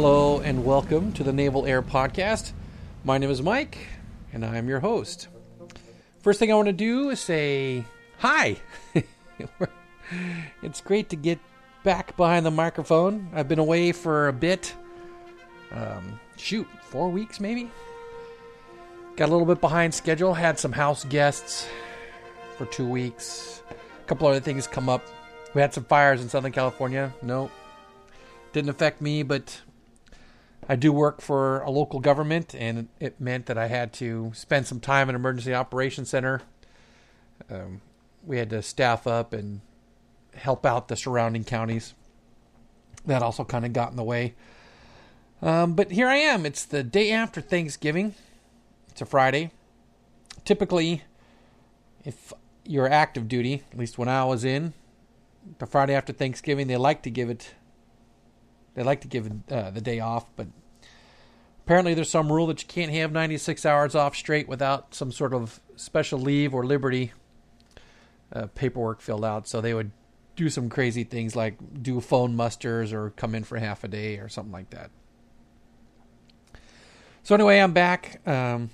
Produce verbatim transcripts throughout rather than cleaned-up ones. Hello and welcome to the Naval Air Podcast. My name is Mike and I am your host. First thing I want to do is say hi. It's great to get back behind the microphone. I've been away for a bit. Um, shoot, four weeks maybe? Got a little bit behind schedule. Had some house guests for two weeks. A couple other things come up. We had some fires in Southern California. No, didn't affect me, but I do work for a local government, and it meant that I had to spend some time in an emergency operations center. Um, we had to staff up and help out the surrounding counties. That also kind of got in the way. Um, but here I am. It's the day after Thanksgiving. It's a Friday. Typically, if you're active duty, at least when I was in, the Friday after Thanksgiving, they like to give it They like to give uh, the day off, but apparently there's some rule that you can't have ninety-six hours off straight without some sort of special leave or liberty uh, paperwork filled out. So they would do some crazy things like do phone musters or come in for half a day or something like that. So anyway, I'm back. Um,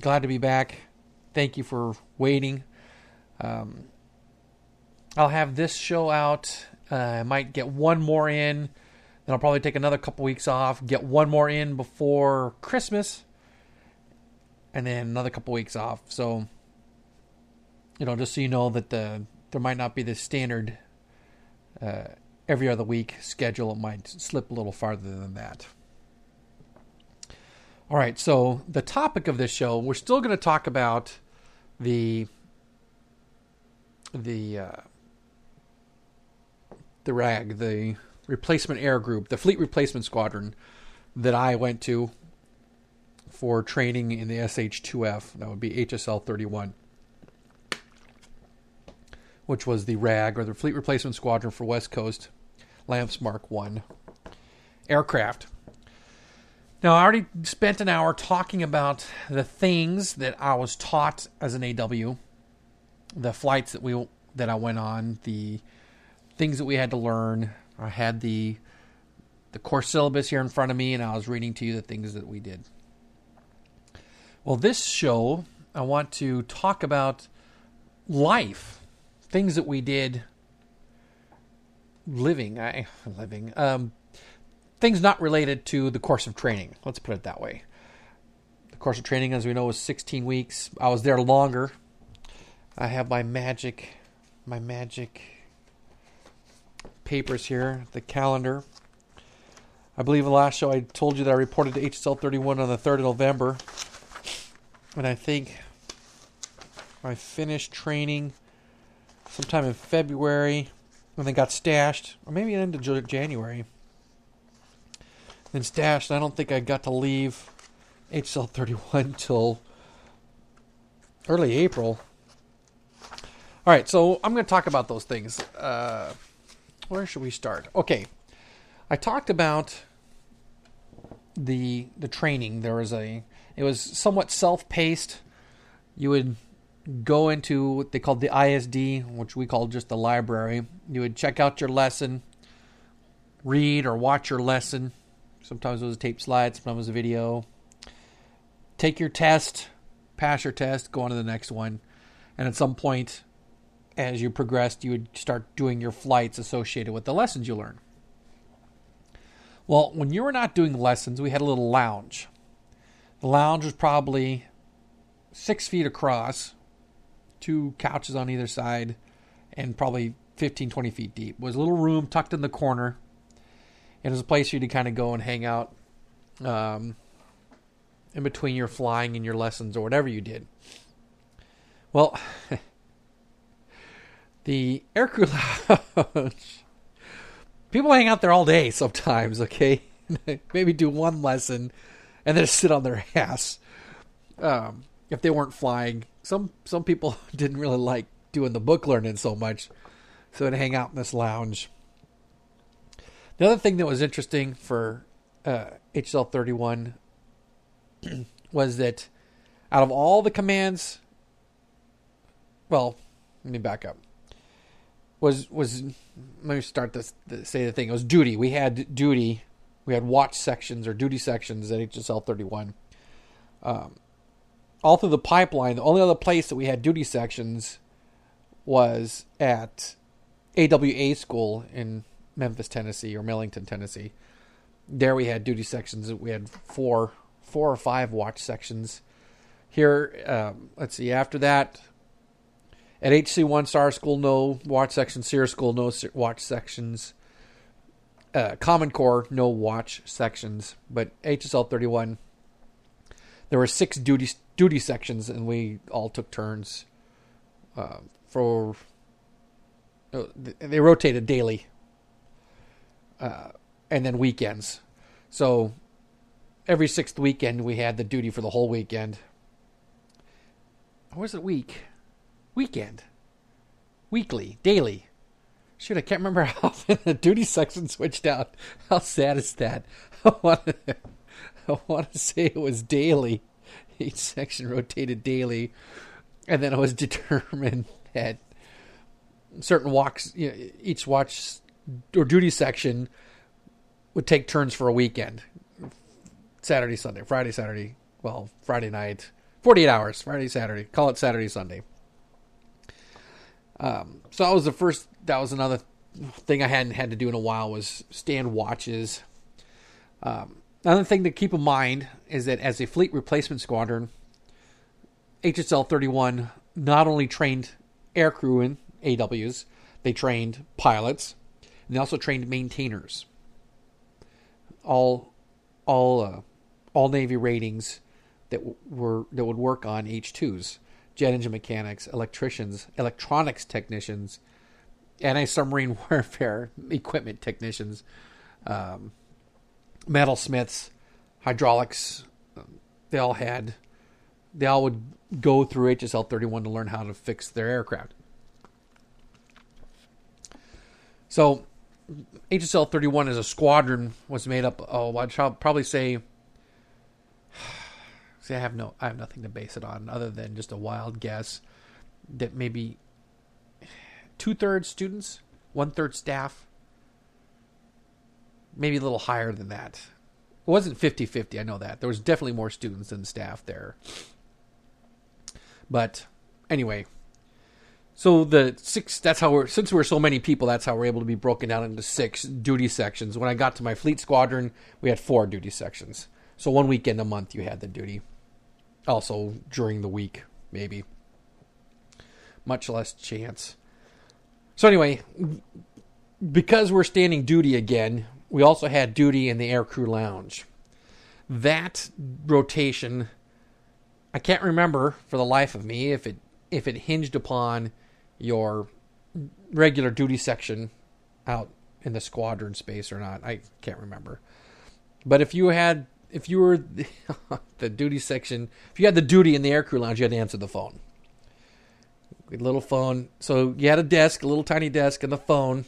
glad to be back. Thank you for waiting. Um, I'll have this show out. Uh, I might get one more in, then I'll probably take another couple weeks off, get one more in before Christmas, and then another couple weeks off. So, you know, just so you know that the there might not be the standard uh, every other week schedule. It might slip a little farther than that. All right, so the topic of this show, we're still going to talk about the the... Uh, the RAG, the replacement air group, the fleet replacement squadron that I went to for training in the S H two F. That would be H S L thirty-one, which was the RAG, or the fleet replacement squadron for West Coast LAMPS Mark one aircraft. Now, I already spent an hour talking about the things that I was taught as an A W, the flights that we that I went on, the things that we had to learn. I had the the course syllabus here in front of me, and I was reading to you the things that we did. Well, this show, I want to talk about life, things that we did living, I living, um, things not related to the course of training. Let's put it that way. The course of training, as we know, was sixteen weeks. I was there longer. I have my magic, my magic... papers here, the calendar. I believe the last show I told you that I reported to H S L thirty-one on the third of November, and I think I finished training sometime in February, and then got stashed, or maybe into January, then stashed. I don't think I got to leave H S L thirty-one till early April. All right, so I'm going to talk about those things. Uh, Where should we start? Okay. I talked about the the training. There was a it was somewhat self-paced. You would go into what they called the I S D, which we call just the library. You would check out your lesson, read or watch your lesson. Sometimes it was a tape slide, sometimes it was a video. Take your test, pass your test, go on to the next one. And at some point, as you progressed, you would start doing your flights associated with the lessons you learned. Well, when you were not doing lessons, we had a little lounge. The lounge was probably six feet across, two couches on either side, and probably fifteen, twenty feet deep. It was a little room tucked in the corner. It was a place for you to kind of go and hang out um, in between your flying and your lessons or whatever you did. Well... The aircrew lounge, people hang out there all day sometimes, okay? Maybe do one lesson and then sit on their ass um, if they weren't flying. Some some people didn't really like doing the book learning so much, so they'd hang out in this lounge. The other thing that was interesting for uh, H S L thirty-one was that out of all the commands, well, let me back up. was was let me start this the, say the thing. It was duty. We had duty. We had watch sections or duty sections at H S L thirty-one. Um, all through the pipeline, the only other place that we had duty sections was at A W A school in Memphis, Tennessee, or Millington, Tennessee. There we had duty sections. We had four, four or five watch sections. Here, um, let's see, after that, at H C one, S A R school, no watch sections. SEER school, no watch sections. Uh, Common Core, no watch sections. But H S L thirty-one, there were six duty duty sections, and we all took turns uh, for... Uh, they rotated daily. Uh, and then weekends. So every sixth weekend we had the duty for the whole weekend. Or was it week? Weekend. Weekly. Daily. Shoot, I can't remember how often the duty section switched out. How sad is that? I want to, I want to say it was daily. Each section rotated daily. And then it was determined that certain walks, you know, each watch or duty section would take turns for a weekend. Saturday, Sunday, Friday, Saturday, well, Friday night, forty-eight hours, Friday, Saturday, call it Saturday, Sunday. Um, so that was the first, that was another thing I hadn't had to do in a while, was stand watches. Um, another thing to keep in mind is that as a fleet replacement squadron, H S L thirty-one not only trained aircrew in A Ws, they trained pilots, and they also trained maintainers. All, all, uh, all Navy ratings that w- were that would work on H twos, jet engine mechanics, electricians, electronics technicians, anti-submarine warfare equipment technicians, um, metalsmiths, hydraulics. Um, they all had, they all would go through H S L thirty-one to learn how to fix their aircraft. So H S L thirty-one as a squadron was made up, oh, I'd probably say, see, I have no, I have nothing to base it on other than just a wild guess that maybe two-thirds students, one-third staff, maybe a little higher than that. It wasn't fifty-fifty, I know that. There was definitely more students than staff there. But anyway... So the six, that's how we're, since we're so many people, that's how we're able to be broken down into six duty sections. When I got to my fleet squadron, we had four duty sections. So one weekend a month you had the duty. Also during the week, maybe. Much less chance. So anyway, because we're standing duty again, we also had duty in the aircrew lounge. That rotation, I can't remember for the life of me if it, if it hinged upon your regular duty section out in the squadron space or not. I can't remember. But if you had, if you were the, the duty section, if you had the duty in the aircrew lounge, you had to answer the phone. A little phone. So you had a desk, a little tiny desk and the phone.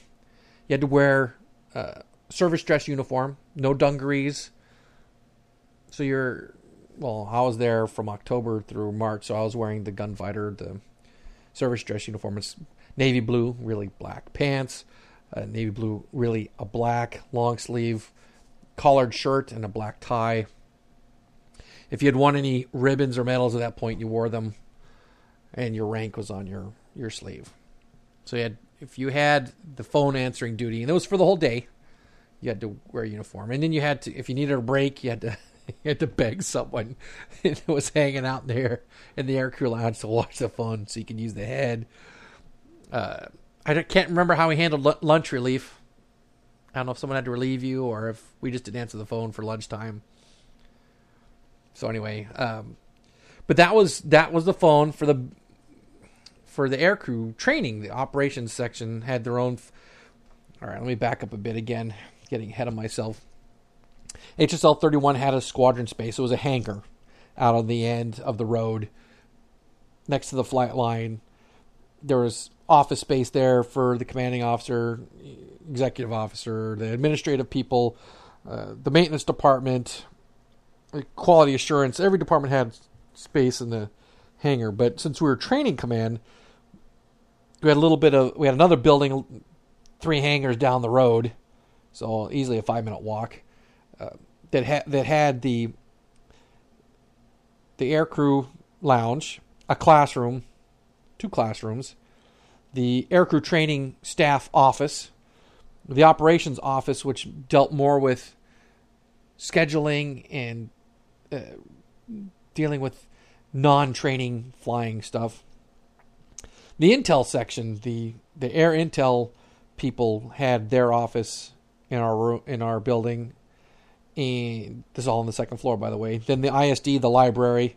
You had to wear a service dress uniform, no dungarees. So you're, well, I was there from October through March, so I was wearing the gunfighter, the service dress uniform. It's navy blue, really black pants, uh, navy blue, really a black long sleeve collared shirt and a black tie. If you had won any ribbons or medals at that point, you wore them, and your rank was on your, your sleeve. So you had, if you had the phone answering duty, and it was for the whole day, you had to wear a uniform. And then you had to, if you needed a break, you had to... You had to beg someone that was hanging out there in the aircrew lounge to watch the phone so you can use the head. Uh, I can't remember how we handled l- lunch relief. I don't know if someone had to relieve you or if we just didn't answer the phone for lunchtime. So anyway, um, but that was that was the phone for the for the aircrew training. The operations section had their own. F- All right, let me back up a bit again. Getting ahead of myself. H S L thirty-one had a squadron space. It was a hangar out on the end of the road next to the flight line. There was office space there for the commanding officer, executive officer, the administrative people, uh, the maintenance department, quality assurance. Every department had space in the hangar. But since we were training command, We had a little bit of, we had another building, three hangars down the road, so easily a five-minute walk, uh, that, ha- that had the the aircrew lounge, a classroom, two classrooms, the aircrew training staff office, the operations office, which dealt more with scheduling and uh, dealing with non-training flying stuff. The intel section, the, the air intel people had their office in our room, in our building, and this is all on the second floor, by the way. Then the I S D, the library,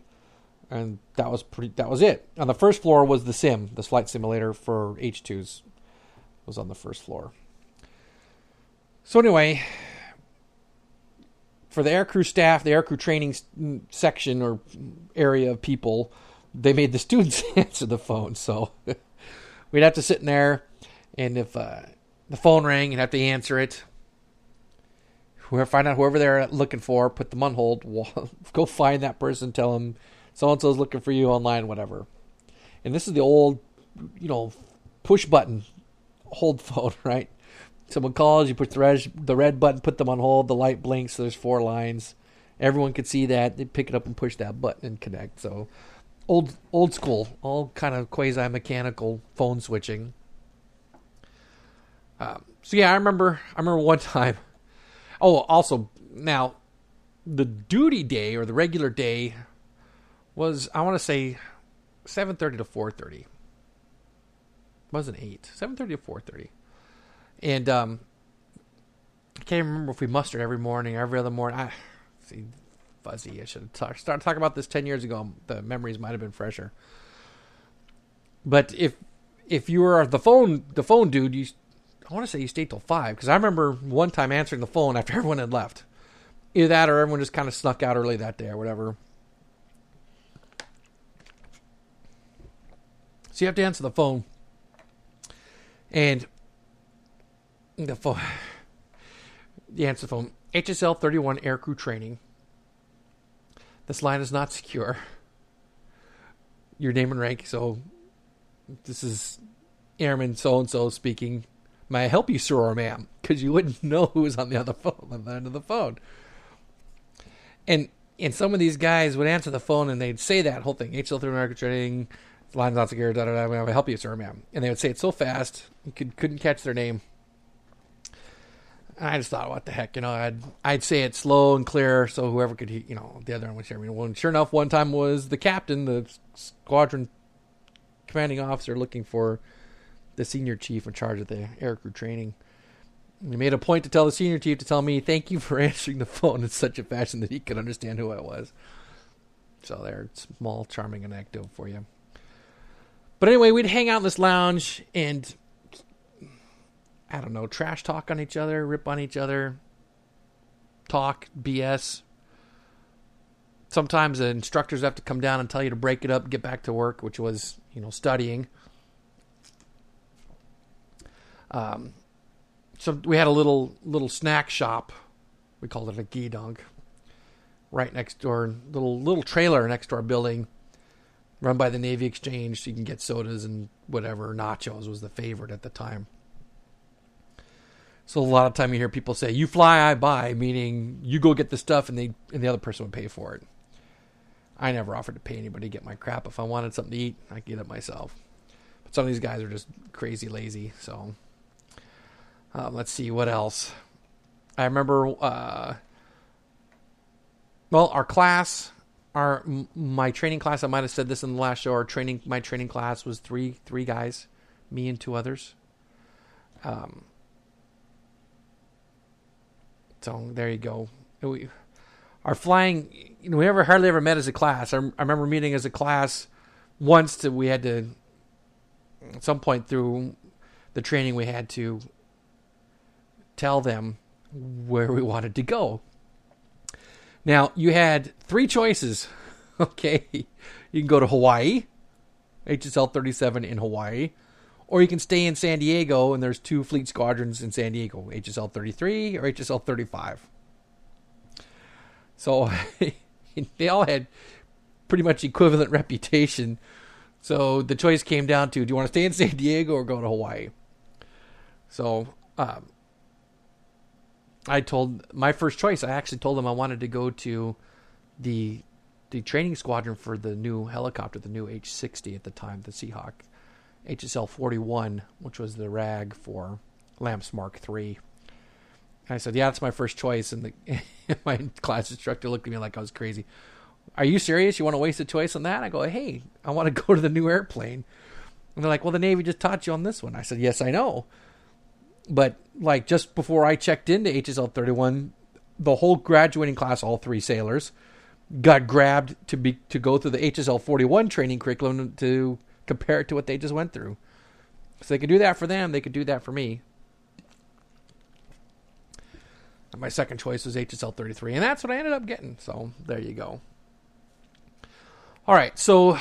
and that was pretty. That was it. On the first floor was the sim, the flight simulator for H twos, was on the first floor. So anyway, for the aircrew staff, the aircrew training section or area of people, they made the students answer the phone. So we'd have to sit in there, and if uh, the phone rang, you'd have to answer it. Whoever, find out whoever they're looking for, put them on hold, go find that person, tell them so-and-so's looking for you online, whatever. And this is the old, you know, push button, hold phone, right? Someone calls, you put the red, the red button, put them on hold, the light blinks, so there's four lines. Everyone could see that. They pick it up and push that button and connect. So old old school, all kind of quasi-mechanical phone switching. Um, so yeah, I remember. I remember one time. Oh, also now, the duty day or the regular day was, I want to say, seven thirty to four thirty. Wasn't eight. Seven thirty to four thirty, and um, I can't remember if we mustered every morning, or every other morning. I see, fuzzy. I should talk, start talking about this ten years ago. The memories might have been fresher. But if if you were the phone the phone dude, you. I want to say you stayed till five, because I remember one time answering the phone after everyone had left. Either that or everyone just kind of snuck out early that day or whatever. So you have to answer the phone. And the phone, you answer the phone. H S L thirty-one aircrew training. This line is not secure. Your name and rank. So this is Airman so-and-so speaking. May I help you, sir or ma'am? Because you wouldn't know who was on the other phone, on the end of the phone. And and some of these guys would answer the phone and they'd say that whole thing. H L three American Trading, line's not secure, da da da, may I help you, sir or ma'am? And they would say it so fast, you could, couldn't catch their name. And I just thought, what the heck, you know, I'd I'd say it slow and clear so whoever could, you know, the other one would hear me. Well, sure enough, one time was the captain, the squadron commanding officer looking for the senior chief in charge of the aircrew training. He made a point to tell the senior chief to tell me thank you for answering the phone in such a fashion that he could understand who I was. So there, small charming anecdote for you. But anyway, we'd hang out in this lounge and, I don't know, trash talk on each other, rip on each other, talk, B S. Sometimes the instructors have to come down and tell you to break it up, get back to work, which was, you know, studying. Um, so we had a little little snack shop. We called it a gidong, right next door, little little trailer next to our building, run by the Navy Exchange, so you can get sodas and whatever. Nachos was the favorite at the time. So a lot of time you hear people say, "You fly, I buy," meaning you go get the stuff and they and the other person would pay for it. I never offered to pay anybody to get my crap. If I wanted something to eat, I'd get it myself. But some of these guys are just crazy lazy, so. Um, let's see, what else? I remember, uh, well, our class, our m- my training class, I might have said this in the last show, our training, my training class was three three guys, me and two others. Um, so there you go. We, our flying, you know, we never hardly ever met as a class. I, I remember meeting as a class once that we had to, at some point through the training, we had to tell them where we wanted to go. Now, you had three choices. Okay. You can go to Hawaii, H S L thirty-seven in Hawaii, or you can stay in San Diego, and there's two fleet squadrons in San Diego, H S L thirty-three or H S L thirty-five. So they all had pretty much equivalent reputation. So the choice came down to, do you want to stay in San Diego or go to Hawaii? So um, I told my first choice, I actually told them I wanted to go to the the training squadron for the new helicopter, the new H sixty at the time, the Seahawk, H S L forty-one, which was the R A G for LAMPS Mark three. And I said, yeah, that's my first choice. And the, my class instructor looked at me like I was crazy. Are you serious? You want to waste a choice on that? I go, hey, I want to go to the new airplane. And they're like, well, the Navy just taught you on this one. I said, yes, I know. But like just before I checked into H S L thirty-one, the whole graduating class, all three sailors, got grabbed to be to go through the H S L forty-one training curriculum to compare it to what they just went through. So they could do that for them. They could do that for me. And my second choice was H S L thirty-three, and that's what I ended up getting. So there you go. All right, so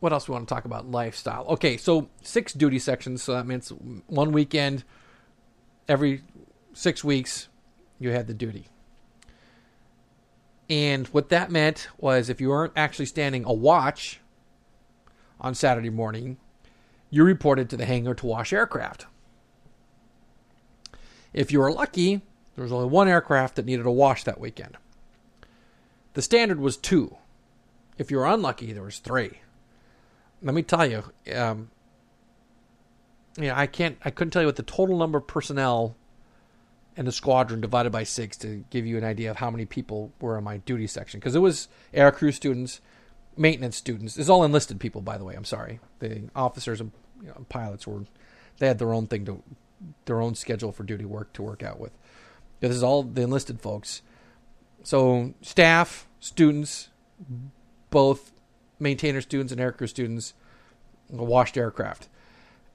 what else do we want to talk about? Lifestyle. Okay, so six duty sections. So that means one weekend, every six weeks, you had the duty. And what that meant was if you weren't actually standing a watch on Saturday morning, you reported to the hangar to wash aircraft. If you were lucky, there was only one aircraft that needed a wash that weekend. The standard was two. If you were unlucky, there was three. Let me tell you, um, you know, I can't, I couldn't tell you what the total number of personnel in the squadron divided by six to give you an idea of how many people were in my duty section, because it was aircrew students, maintenance students. It's all enlisted people, by the way. I'm sorry, the officers and you know, pilots were, they had their own thing to, their own schedule for duty work to work out with. This is all the enlisted folks. So staff, students, both maintainer students and aircrew students washed aircraft.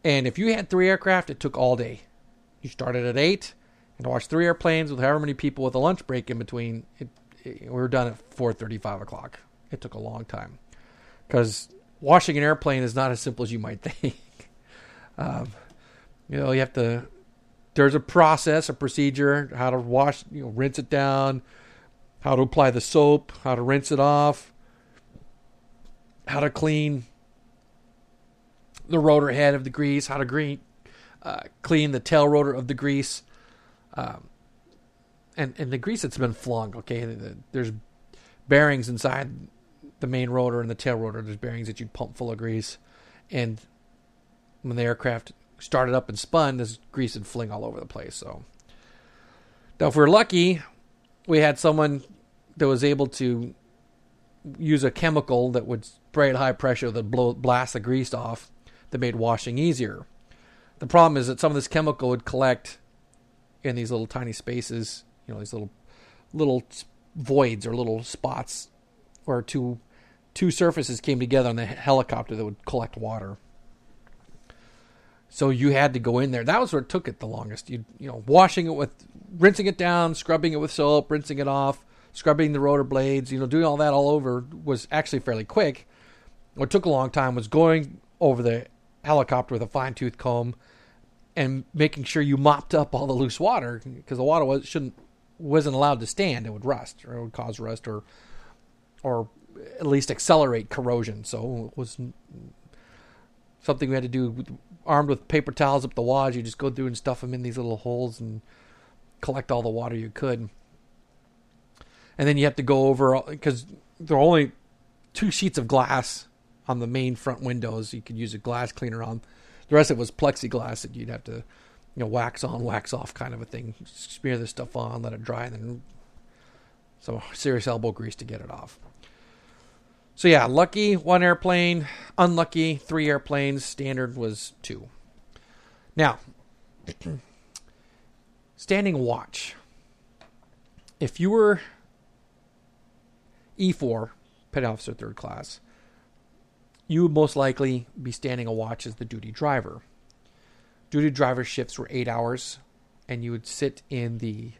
And if you had three aircraft, it took all day. You started at eight and washed three airplanes with however many people with a lunch break in between. It, it, we were done at four thirty, five o'clock. It took a long time because washing an airplane is not as simple as you might think. um, you know, you have to, there's a process, a procedure, how to wash, you know, rinse it down, how to apply the soap, how to rinse it off, how to clean the rotor head of the grease, how to green, uh, clean the tail rotor of the grease. Um, and, and the grease that's been flung, okay, there's bearings inside the main rotor and the tail rotor. There's bearings that you pump full of grease. And when the aircraft started up and spun, this grease would fling all over the place. So now if we were lucky, we had someone that was able to use a chemical that would spray at high pressure that blow blast the grease off that made washing easier. The problem is that some of this chemical would collect in these little tiny spaces, you know, these little little voids or little spots where two two surfaces came together on the helicopter that would collect water. So you had to go in there. That was where it took it the longest. You you know, washing it with, rinsing it down, scrubbing it with soap, rinsing it off, scrubbing the rotor blades, you know, doing all that all over was actually fairly quick. What took a long time was going over the helicopter with a fine-tooth comb and making sure you mopped up all the loose water, because the water was, shouldn't wasn't allowed to stand. It would rust, or it would cause rust, or or at least accelerate corrosion. So it was something we had to do with, armed with paper towels up the wads. You just go through and stuff them in these little holes and collect all the water you could. And then you have to go over, because there are only two sheets of glass on the main front windows. You could use a glass cleaner on. The rest of it was plexiglass that you'd have to, you know, wax on, wax off kind of a thing. Smear this stuff on, let it dry, and then some serious elbow grease to get it off. So yeah, lucky, one airplane. Unlucky, three airplanes. Standard was two. Now, standing watch. If you were E four, Petty Officer Third Class, you would most likely be standing a watch as the duty driver. Duty driver shifts were eight hours, and you would sit in the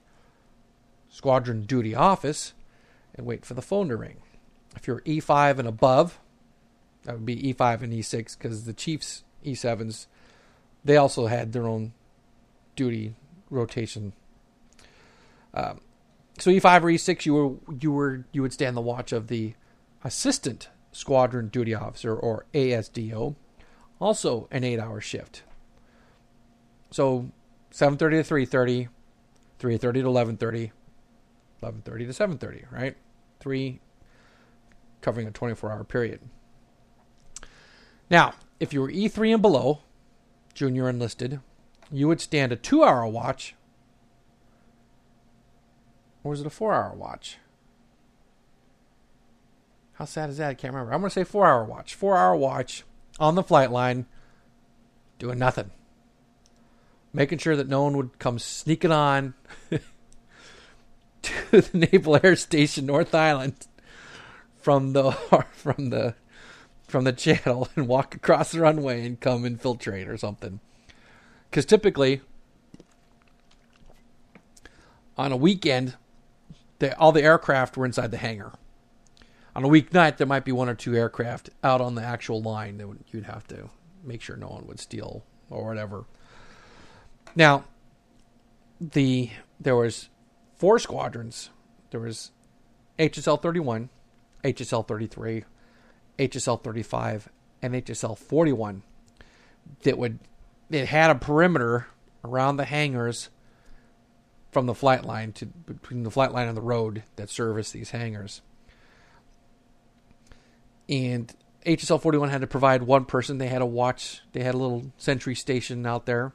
squadron duty office and wait for the phone to ring. If you're E five and above, that would be E five and E six, because the chiefs, E sevens, they also had their own duty rotation. Um, So E five or E six, you were you were you would stand the watch of the assistant Squadron Duty Officer, or A S D O, also an eight-hour shift. So seven thirty to three thirty, three thirty to eleven thirty, eleven thirty to seven thirty, right? Three, covering a twenty-four hour period. Now, if you were E three and below, junior enlisted, you would stand a two-hour watch, or was it a four-hour watch? How sad is that? I can't remember. I'm going to say four-hour watch. Four-hour watch on the flight line, doing nothing. Making sure that no one would come sneaking on to the Naval Air Station North Island from the from the from the channel and walk across the runway and come infiltrate or something. Because typically, on a weekend, they, all the aircraft were inside the hangar. On a weeknight, there might be one or two aircraft out on the actual line that would, you'd have to make sure no one would steal or whatever. Now, the there was four squadrons. There was H S L thirty-one, H S L thirty-three, H S L thirty-five, and H S L forty-one that would it had a perimeter around the hangars from the flight line to between the flight line and the road that serviced these hangars. And H S L forty-one had to provide one person. They had a watch. They had a little sentry station out there.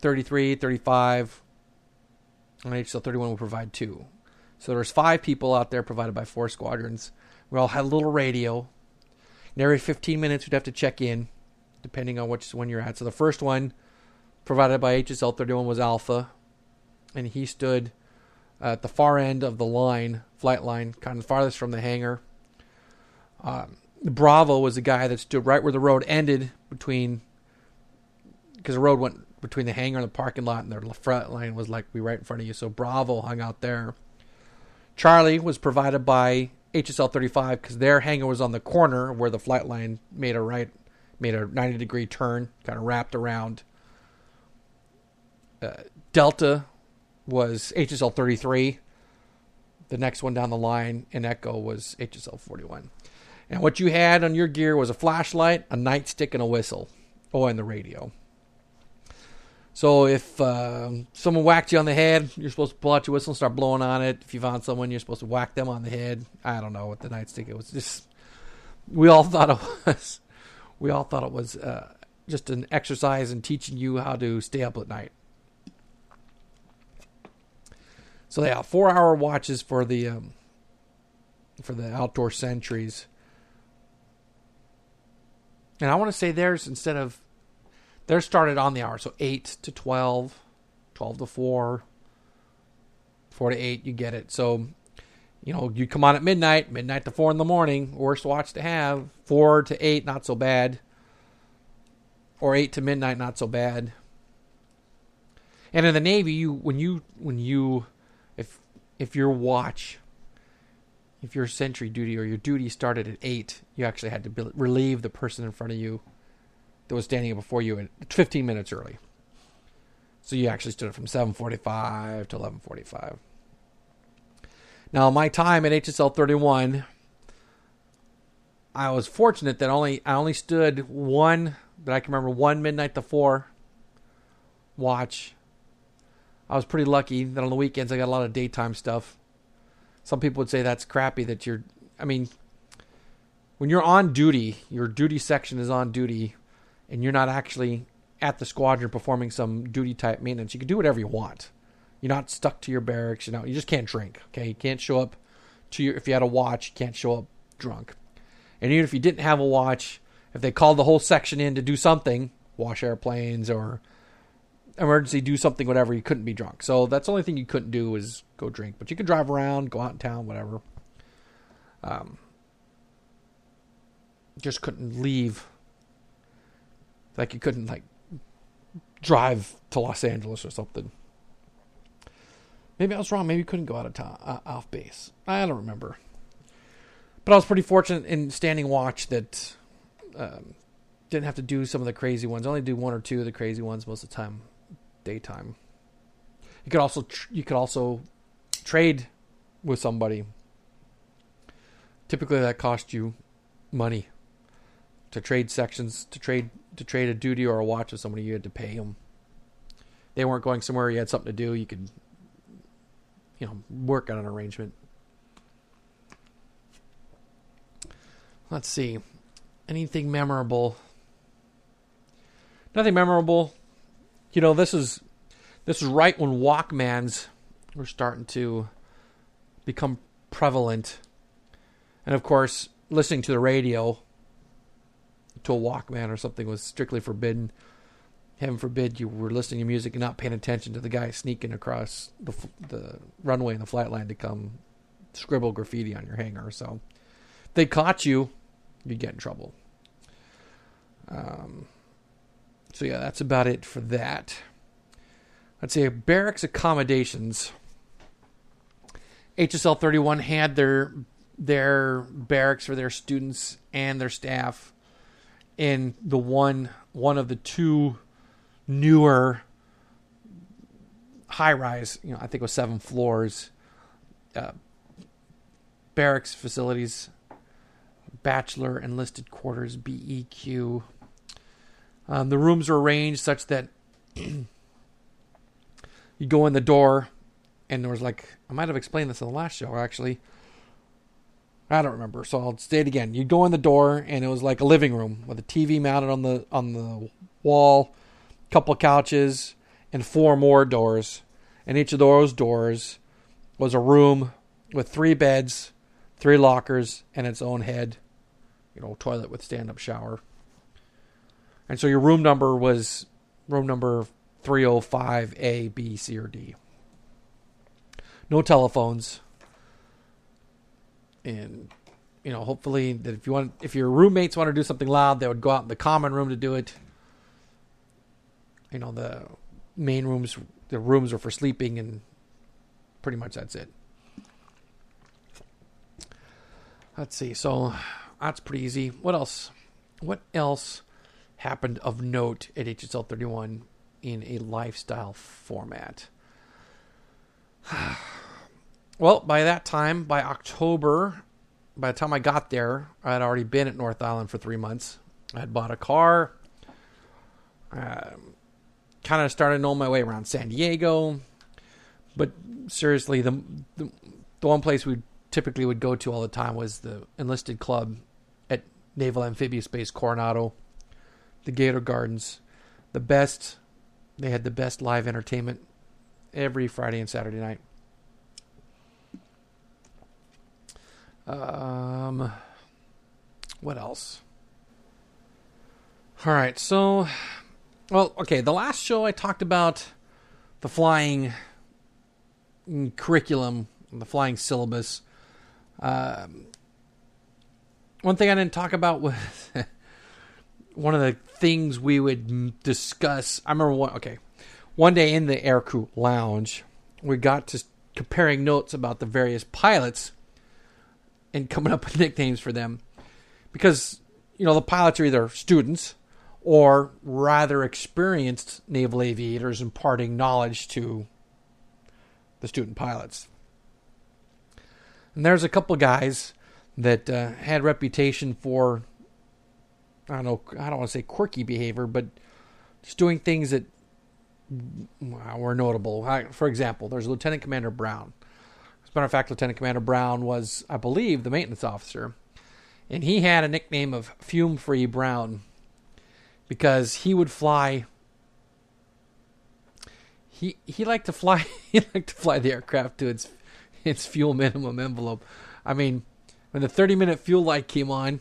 thirty-three, thirty-five, and H S L thirty-one will provide two. So there's five people out there provided by four squadrons. We all had a little radio. And every fifteen minutes, we'd have to check in, depending on which one you're at. So the first one provided by H S L thirty-one was Alpha, and he stood at the far end of the line, flight line, kind of farthest from the hangar. Um, Bravo was the guy that stood right where the road ended between, because the road went between the hangar and the parking lot, and their front line was like we right in front of you. So Bravo hung out there. Charlie was provided by H S L thirty-five because their hangar was on the corner where the flight line made a right, made a ninety degree turn, kind of wrapped around. Uh, Delta was H S L thirty-three. The next one down the line, and Echo was H S L forty-one. And what you had on your gear was a flashlight, a nightstick, and a whistle. Oh, and the radio. So if uh, someone whacked you on the head, you're supposed to pull out your whistle and start blowing on it. If you found someone, you're supposed to whack them on the head. I don't know what the nightstick. It was just, we all thought it was, we all thought it was uh, just an exercise in teaching you how to stay up at night. So they had four-hour watches for the um, for the outdoor sentries. And I want to say theirs instead of they're started on the hour, so eight to twelve, twelve to four, four to eight, you get it. So, you know, you come on at midnight, midnight to four in the morning, worst watch to have. four to eight, not so bad. Or eight to midnight, not so bad. And in the Navy, you when you, when you if if your watch, if your sentry duty or your duty started at eight, you actually had to relieve the person in front of you that was standing before you fifteen minutes early. So you actually stood from seven forty-five to eleven forty-five. Now, my time at H S L thirty-one, I was fortunate that only I only stood one, that I can remember, one midnight to four watch. I was pretty lucky that on the weekends I got a lot of daytime stuff. Some people would say that's crappy that you're, I mean, when you're on duty, your duty section is on duty, and you're not actually at the squadron performing some duty-type maintenance. You can do whatever you want. You're not stuck to your barracks. You know, you just can't drink, okay? You can't show up to your... If you had a watch, you can't show up drunk. And even if you didn't have a watch, if they called the whole section in to do something, wash airplanes or emergency, do something, whatever, you couldn't be drunk. So that's the only thing you couldn't do is go drink. But you could drive around, go out in town, whatever. Um, just couldn't leave... Like you couldn't like drive to Los Angeles or something. Maybe I was wrong. Maybe you couldn't go out of town, uh, off base. I don't remember. But I was pretty fortunate in standing watch that um, didn't have to do some of the crazy ones. I only do one or two of the crazy ones most of the time, daytime. You could also tr- you could also trade with somebody. Typically that costs you money to trade sections, to trade to trade a duty or a watch with somebody. You had to pay them. They weren't going somewhere. You had something to do. You could, you know, work on an arrangement. Let's see. Anything memorable? Nothing memorable. You know, this is this is right when Walkmans were starting to become prevalent. And of course, listening to the radio to a Walkman or something was strictly forbidden. Heaven forbid you were listening to music and not paying attention to the guy sneaking across the the runway and the flight line to come scribble graffiti on your hangar. So if they caught you, you'd get in trouble. Um, so yeah, that's about it for that. Let's see, barracks accommodations. H S L thirty-one had their their barracks for their students and their staff in the one one of the two newer high-rise, you know, I think it was seven floors, uh, barracks facilities, bachelor enlisted quarters, B E Q. Um, the rooms were arranged such that you go in the door, and there was like, I might have explained this in the last show, actually. I don't remember, so I'll say it again. You go in the door, and it was like a living room with a T V mounted on the on the wall, a couple of couches, and four more doors. And each of those doors was a room with three beds, three lockers, and its own head, you know, toilet with stand-up shower. And so your room number was room number three oh five A, B, C, or D. No telephones. And, you know, hopefully that if you want, if your roommates want to do something loud, they would go out in the common room to do it. You know, the main rooms, the rooms are for sleeping, and pretty much that's it. Let's see. So that's pretty easy. What else? What else happened of note at H S L thirty-one in a lifestyle format? Well, by that time, by October, by the time I got there, I had already been at North Island for three months. I had bought a car, uh, kind of started knowing my way around San Diego. But seriously, the, the the one place we typically would go to all the time was the enlisted club at Naval Amphibious Base Coronado, the Gator Gardens, the best. They had the best live entertainment every Friday and Saturday night. Um, what else? All right, so, well, okay, the last show I talked about the flying curriculum, the flying syllabus. Um, one thing I didn't talk about was one of the things we would discuss. I remember one, okay, one day in the air crew lounge, we got to comparing notes about the various pilots and coming up with nicknames for them, because, you know, the pilots are either students or rather experienced naval aviators imparting knowledge to the student pilots. And there's a couple guys that uh, had reputation for, I don't know, I don't want to say quirky behavior, but just doing things that well, were notable. I, for example, there's Lieutenant Commander Brown. Matter of fact, Lieutenant Commander Brown was, I believe, the maintenance officer, and he had a nickname of Fume-Free Brown because he would fly. He he liked to fly. He liked to fly the aircraft to its its fuel minimum envelope. I mean, when the thirty minute fuel light came on,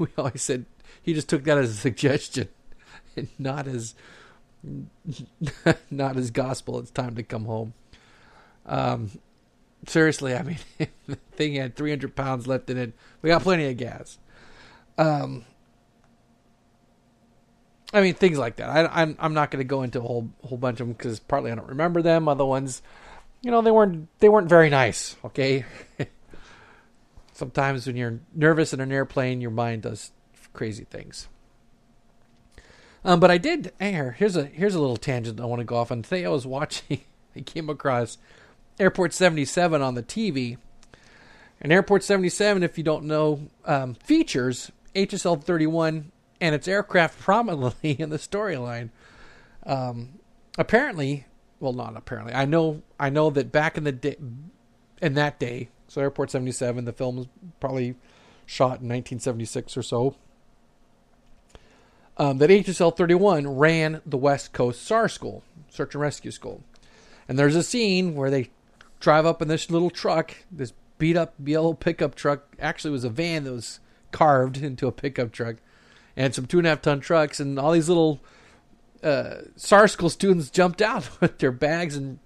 we always said he just took that as a suggestion, and not as not as gospel. It's time to come home. Um. Seriously, I mean, if the thing had three hundred pounds left in it, we got plenty of gas. Um, I mean, things like that. I, I'm I'm not going to go into a whole whole bunch of them because partly I don't remember them. Other ones, you know, they weren't they weren't very nice. Okay. Sometimes when you're nervous in an airplane, your mind does crazy things. Um, but I did. Here, here's a here's a little tangent I want to go off on. Today I was watching. I came across Airport seventy-seven on the T V, And Airport seventy-seven, if you don't know, um, features H S L thirty-one and its aircraft prominently in the storyline. Um, apparently, well, not apparently. I know, I know that back in the day, in that day, so Airport seventy-seven, the film was probably shot in nineteen seventy-six or so. Um, that H S L thirty-one ran the West Coast S A R school, search and rescue school. And there's a scene where they drive up in this little truck, this beat up yellow pickup truck. Actually, it was a van that was carved into a pickup truck, and some two and a half ton trucks. And all these little uh, S A R school students jumped out with their bags and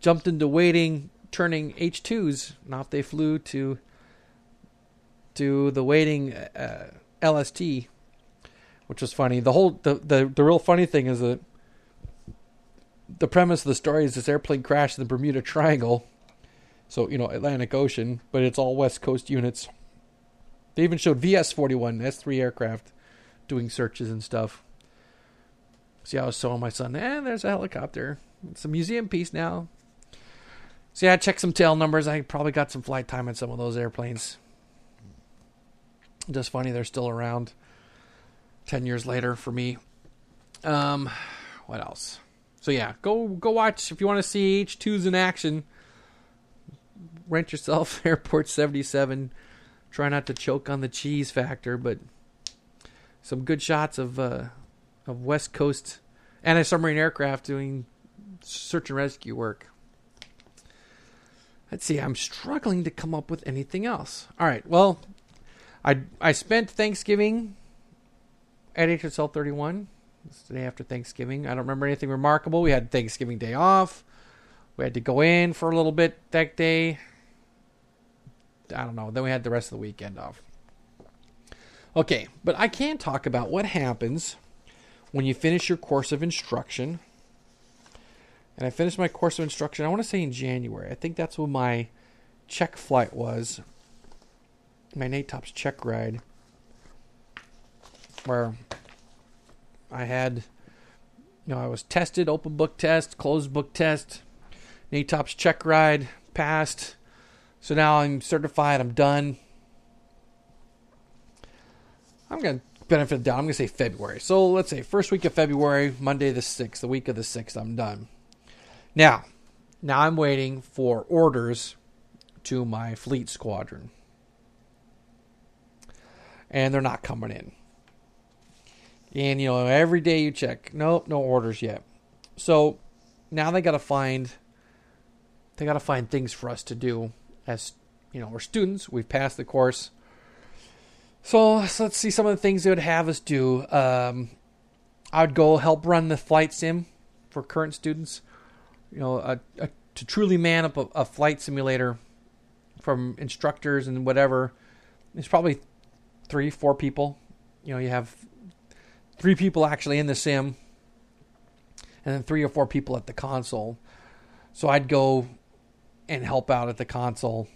jumped into waiting, turning H twos. And off they flew to, to the waiting uh, L S T. Which was funny. The whole the, the, the real funny thing is that the premise of the story is this airplane crashed in the Bermuda Triangle. So, you know, Atlantic Ocean, but it's all West Coast units. They even showed V S forty-one, S three aircraft, doing searches and stuff. See, I was showing my son, eh, there's a helicopter. It's a museum piece now. See, I checked some tail numbers. I probably got some flight time on some of those airplanes. Just funny they're still around. Ten years later for me. Um, what else? So yeah, go go watch if you want to see H twos in action. Rent yourself Airport seventy-seven. Try not to choke on the cheese factor, but some good shots of uh, of West Coast anti-submarine aircraft doing search and rescue work. Let's see. I'm struggling to come up with anything else. All right. Well, I I spent Thanksgiving at H S L thirty-one, it's the day after Thanksgiving. I don't remember anything remarkable. We had Thanksgiving Day off. We had to go in for a little bit that day. I don't know. Then we had the rest of the weekend off. Okay, but I can talk about what happens when you finish your course of instruction. And I finished my course of instruction, I want to say in January. I think that's when my check flight was, my NATOPS check ride, where I had, you know, I was tested, open book test, closed book test, NATOPS check ride, passed. So now I'm certified, I'm done. I'm going to benefit down, I'm going to say February. So let's say first week of February, Monday the sixth, the week of the sixth, I'm done. Now, now I'm waiting for orders to my fleet squadron. And they're not coming in. And, you know, every day you check. Nope, no orders yet. So now they got to find, they got to find things for us to do as, you know, we're students. We've passed the course. So, so let's see some of the things they would have us do. Um, I would go help run the flight sim for current students. You know, a, a, to truly man up a, a flight simulator from instructors and whatever. It's probably three, four people. You know, you have three people actually in the sim and then three or four people at the console. So I'd go and help out at the console.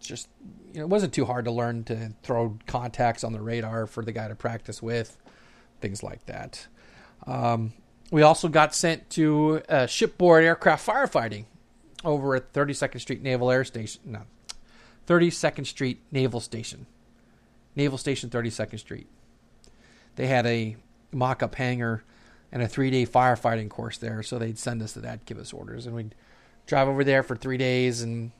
Just, you know, it wasn't too hard to learn to throw contacts on the radar for the guy to practice with, things like that. Um, we also got sent to uh, shipboard aircraft firefighting over at thirty-second Street Naval Air Station. No, thirty-second Street Naval Station. Naval Station, thirty-second Street. They had a mock-up hangar and a three-day firefighting course there, so they'd send us to that, give us orders, and we'd drive over there for three days. And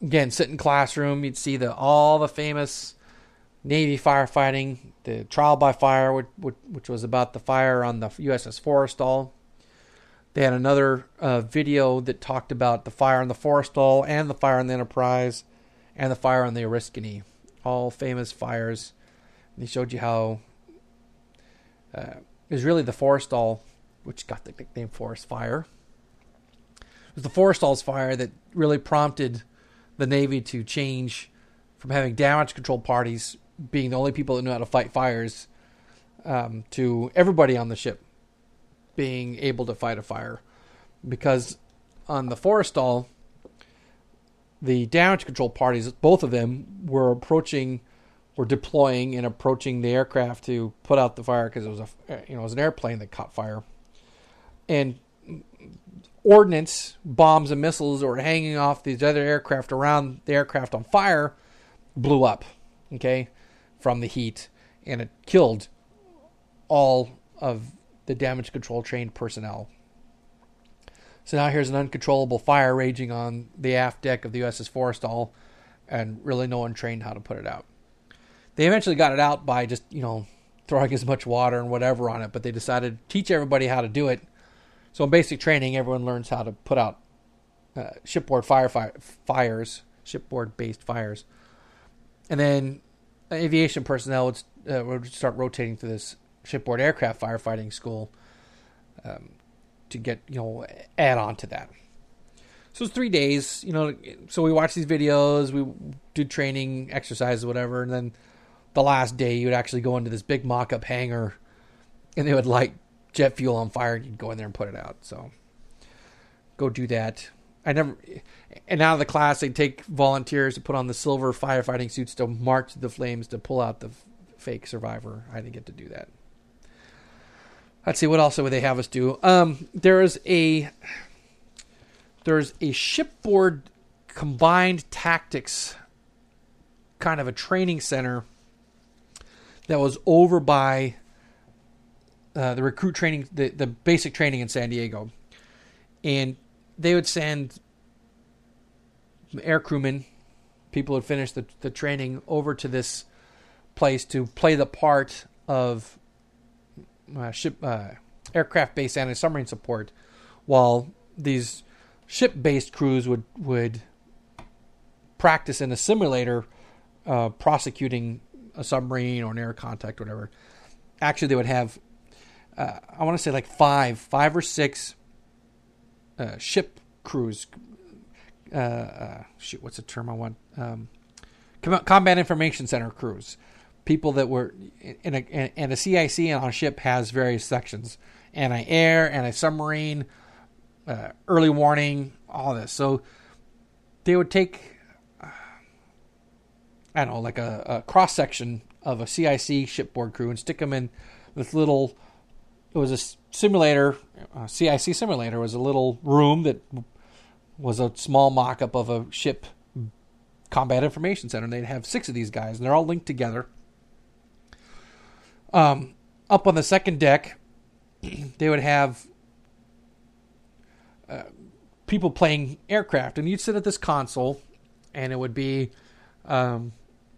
again, sit in classroom, you'd see the all the famous Navy firefighting, the trial by fire, which, which, which was about the fire on the U S S Forrestal. They had another uh, video that talked about the fire on the Forrestal and the fire on the Enterprise and the fire on the Oriskany, all famous fires. He showed you how uh, it was really the Forrestal, which got the nickname Forest Fire. It was the Forrestal's fire that really prompted the Navy to change from having damage control parties being the only people that knew how to fight fires um, to everybody on the ship being able to fight a fire. Because on the Forrestal, the damage control parties, both of them, were approaching... were deploying and approaching the aircraft to put out the fire because it was a, you know, it was an airplane that caught fire. And ordnance, bombs and missiles that were hanging off these other aircraft around the aircraft on fire blew up, okay, from the heat, and it killed all of the damage control trained personnel. So now here's an uncontrollable fire raging on the aft deck of the U S S Forrestal, and really no one trained how to put it out. They eventually got it out by just, you know, throwing as much water and whatever on it, but they decided to teach everybody how to do it. So in basic training, everyone learns how to put out uh, shipboard fire, fire fires, shipboard-based fires. And then aviation personnel would, uh, would start rotating through this shipboard aircraft firefighting school um, to get, you know, add on to that. So it's three days, you know, so we watch these videos, we do training, exercises, whatever, and then the last day you would actually go into this big mock-up hangar and they would light jet fuel on fire and you'd go in there and put it out. So go do that. I never, and out of the class, they take volunteers to put on the silver firefighting suits to march the flames to pull out the f- fake survivor. I didn't get to do that. Let's see, what else would they have us do? Um, there is a there's a shipboard combined tactics kind of a training center that was over by uh, the recruit training, the, the basic training in San Diego. And they would send air crewmen, people who had finished the, the training, over to this place to play the part of uh, ship uh, aircraft-based anti-submarine support, while these ship-based crews would, would practice in a simulator uh, prosecuting a submarine or an air contact, whatever. Actually, they would have, uh, I want to say like five, five or six Uh, ship crews, uh, uh, shoot, what's the term I want? Um, combat Information Center crews, people that were in a, and a C I C on a ship has various sections, anti-air, anti-submarine, uh, early warning, all this. So they would take, uh, I don't know, like a, a cross section of a C I C shipboard crew and stick them in this little, it was a simulator, a C I C simulator was a little room that was a small mock-up of a ship combat information center. And they'd have six of these guys, and they're all linked together. Um, up on the second deck, they would have uh, people playing aircraft, and you'd sit at this console, and it would be, um,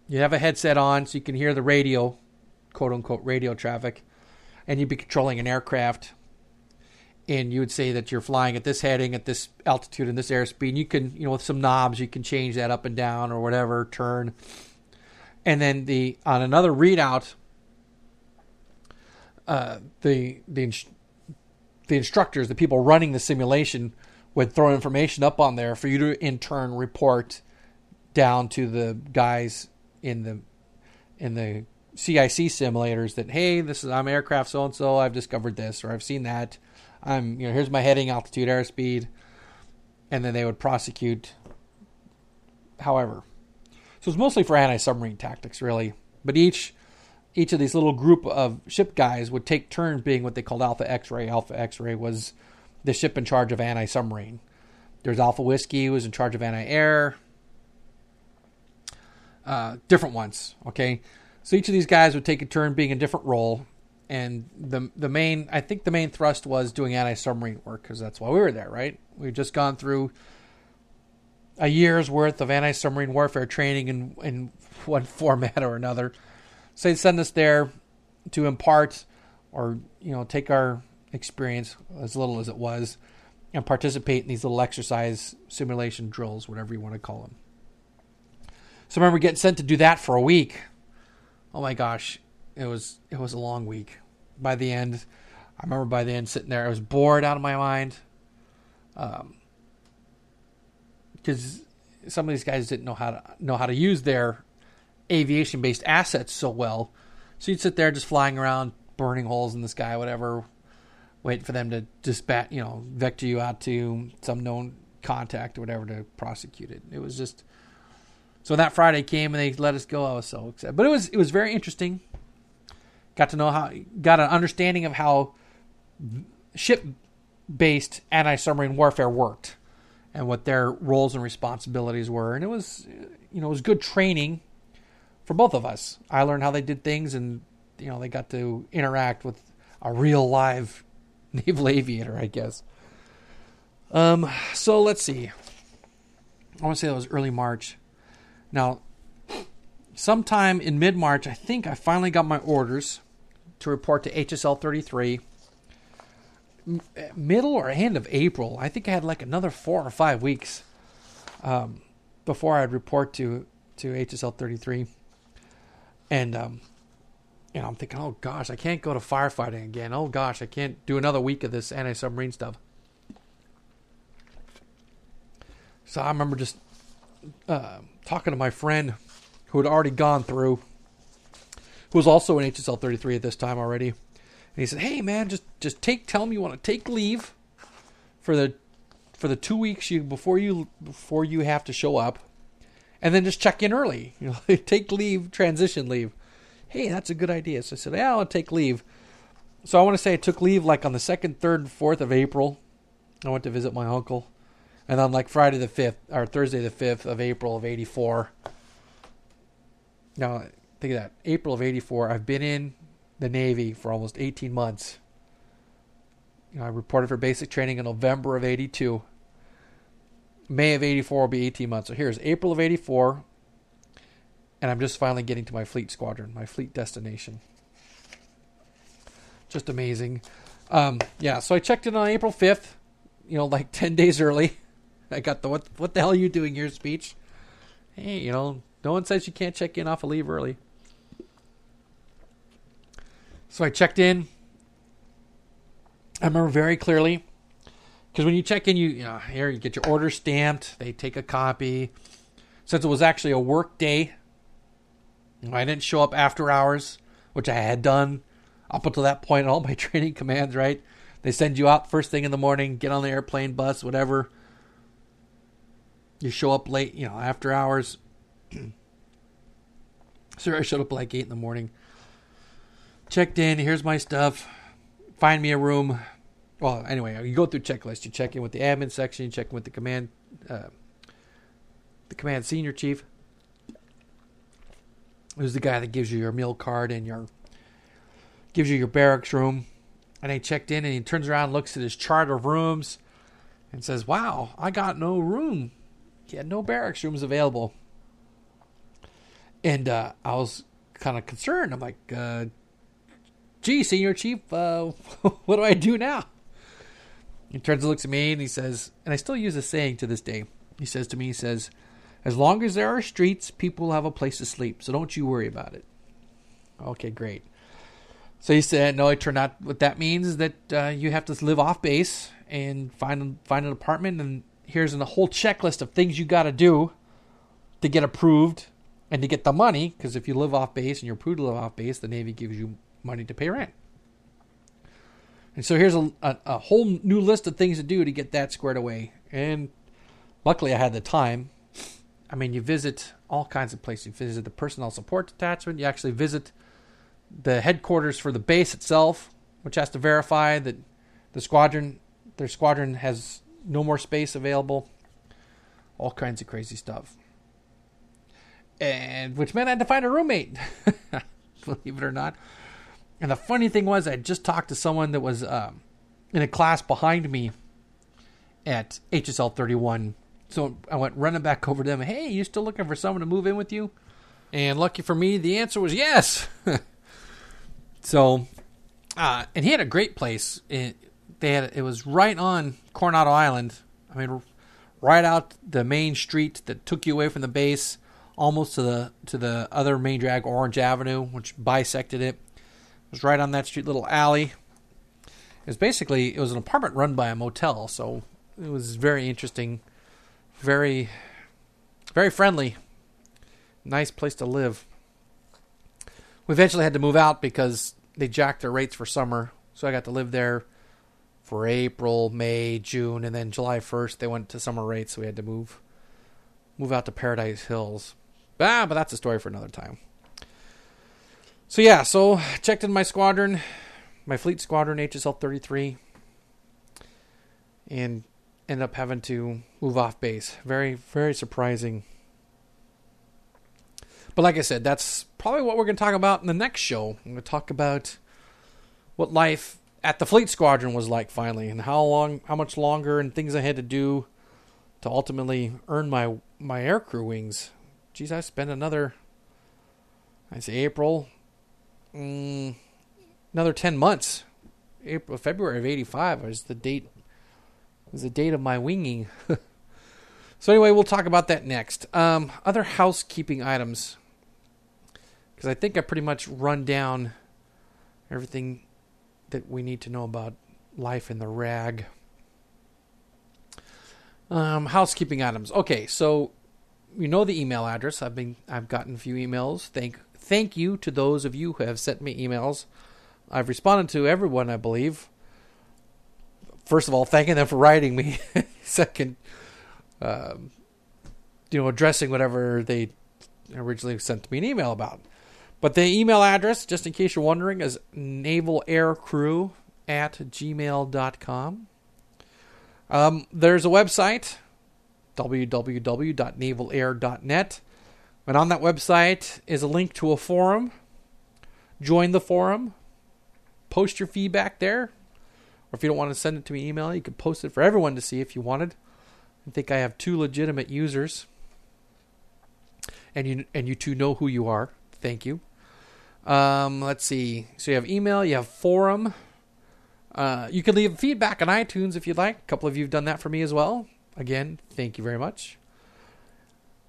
you'd have a headset on so you can hear the radio, quote-unquote radio traffic, and you'd be controlling an aircraft, and you would say that you're flying at this heading, at this altitude, and this airspeed, and you can, you know, with some knobs, you can change that up and down or whatever, turn. And then the on another readout, uh, the the the instructors, the people running the simulation, would throw information up on there for you to, in turn, report down to the guys in the in the C I C simulators that, hey, this is, I'm aircraft so-and-so, I've discovered this, or I've seen that, I'm, you know, here's my heading, altitude, airspeed, and then they would prosecute however. So it's mostly for anti-submarine tactics, really, but each each of these little group of ship guys would take turns being what they called Alpha X-Ray. Alpha X-Ray was the ship in charge of anti-submarine. There's Alpha Whiskey, who was in charge of anti-air, uh, different ones, okay? So each of these guys would take a turn being a different role, and the the main, I think the main thrust was doing anti-submarine work, because that's why we were there, right? We've just gone through a year's worth of anti-submarine warfare training in, in one format or another. So they'd send us there to impart or, you know, take our experience, as little as it was, and participate in these little exercise simulation drills, whatever you want to call them. So I remember getting sent to do that for a week. Oh my gosh, it was it was a long week. By the end, I remember by the end sitting there, I was bored out of my mind. Um, because some of these guys didn't know how to know how to use their aviation-based assets so well. So you'd sit there just flying around, burning holes in the sky, whatever, waiting for them to dispatch, you know, vector you out to some known contact or whatever to prosecute it. It was just. So when that Friday came and they let us go, I was so excited. But it was it was very interesting. Got to know how, got an understanding of how ship based anti-submarine warfare worked and what their roles and responsibilities were. And it was, you know, it was good training for both of us. I learned how they did things, and, you know, they got to interact with a real live naval aviator, I guess. Um, so let's see. I want to say that was early March. Now, sometime in mid-March, I think I finally got my orders to report to H S L thirty-three. M- middle or end of April, I think I had like another four or five weeks um, before I'd report to to H S L thirty-three. And um, you know, I'm thinking, oh gosh, I can't go to firefighting again. Oh gosh, I can't do another week of this anti-submarine stuff. So I remember just uh, talking to my friend who had already gone through, who was also in H S L thirty-three at this time already. And he said, hey man, just just take, tell me you want to take leave for the for the two weeks you before you before you have to show up, and then just check in early. You know, take leave, transition leave. Hey, that's a good idea. So I said, yeah, I'll take leave. So I want to say I took leave like on the second, third, fourth of April. I went to visit my uncle. And on like Friday the fifth, or Thursday the fifth of April of eighty-four. Now, think of that. April of eighty-four, I've been in the Navy for almost eighteen months. You know, I reported for basic training in November of eighty-two. May of eighty-four will be eighteen months. So here's April of eighty-four. And I'm just finally getting to my fleet squadron, my fleet destination. Just amazing. Um, yeah, so I checked in on April fifth, you know, like ten days early. I got the what, what the hell are you doing here speech. Hey, you know, no one says you can't check in off a leave early. So I checked in. I remember very clearly, because when you check in, you, you know, here you get your order stamped. They take a copy. Since it was actually a work day, you know, I didn't show up after hours, which I had done up until that point. All my training commands, right? They send you out first thing in the morning, get on the airplane, bus, whatever. You show up late, you know, after hours. So I showed up like eight in the morning. Checked in. Here's my stuff. Find me a room. Well, anyway, you go through checklist. You check in with the admin section. You check in with the command, uh, the command senior chief, who's the guy that gives you your meal card and your gives you your barracks room. And I checked in, and he turns around, looks at his chart of rooms, and says, "Wow, I got no room. He had no barracks rooms available." And uh, I was kind of concerned. I'm like, uh, gee, senior chief, uh, what do I do now? He turns and looks at me, and he says, and I still use this saying to this day. He says to me, he says, as long as there are streets, people will have a place to sleep, so don't you worry about it. Okay, great. So he said, no, it turned out what that means is that uh, you have to live off base and find find an apartment, and here's a whole checklist of things you got to do to get approved and to get the money, because if you live off base and you're approved to live off base, the Navy gives you money to pay rent. And so here's a, a, a whole new list of things to do to get that squared away. And luckily I had the time. I mean, you visit all kinds of places. You visit the personnel support detachment. You actually visit the headquarters for the base itself, which has to verify that the squadron, their squadron has no more space available. All kinds of crazy stuff. And which meant I had to find a roommate, believe it or not. And the funny thing was, I just talked to someone that was um, in a class behind me at H S L thirty-one. So I went running back over to them. Hey, you still looking for someone to move in with you? And lucky for me, the answer was yes. So, uh, and he had a great place. It, they had, it was right on Coronado Island. I mean, right out the main street that took you away from the base, almost to the to the other main drag, Orange Avenue, which bisected it. It was right on that street, little alley. It was basically, it was an apartment run by a motel, so it was very interesting, very, very friendly, nice place to live. We eventually had to move out because they jacked their rates for summer. So I got to live there for April, May, June, and then July first they went to summer rates, so we had to move move out to Paradise Hills. Ah, but that's a story for another time. So yeah, so checked in my squadron, my fleet squadron, H S L thirty-three. and end up having to move off base. Very, very surprising. But like I said, that's probably what we're going to talk about in the next show. I'm going to talk about what life at the fleet squadron was like finally, and how long, how much longer, and things I had to do to ultimately earn my my aircrew wings. Geez, I spent another, I'd say April, mm, another ten months. April, February of eighty-five was the date. Was the date of my winging. So anyway, we'll talk about that next. Um, other housekeeping items, because I think I pretty much run down everything that we need to know about life in the R A G. Um, housekeeping items. Okay, so you know the email address. I've been I've gotten a few emails. Thank thank you to those of you who have sent me emails. I've responded to everyone, I believe. First of all, thanking them for writing me. Second, um, you know, addressing whatever they originally sent me an email about. But the email address, just in case you're wondering, is navalaircrew at gmail dot com. Um, there's a website, w w w dot naval air dot net. And on that website is a link to a forum. Join the forum. Post your feedback there. Or if you don't want to send it to me email, you could post it for everyone to see if you wanted. I think I have two legitimate users. And you, and you two know who you are. Thank you. Um, let's see. So you have email, you have forum. Uh, you can leave feedback on iTunes if you'd like. A couple of you have done that for me as well. Again, thank you very much.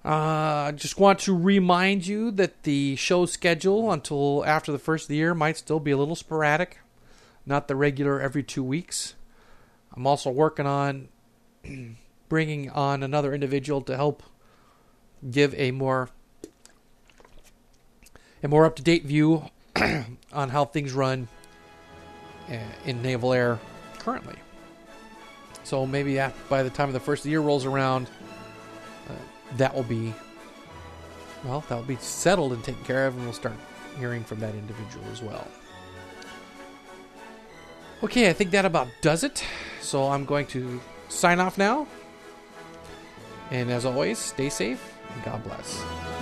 I uh, just want to remind you that the show schedule until after the first of the year might still be a little sporadic. Not the regular every two weeks. I'm also working on bringing on another individual to help give a more a more up-to-date view on how things run in Naval Air currently. So maybe after, by the time the first of the year rolls around, uh, that will be well, that will be settled and taken care of, and we'll start hearing from that individual as well. Okay, I think that about does it. So I'm going to sign off now. And as always, stay safe and God bless.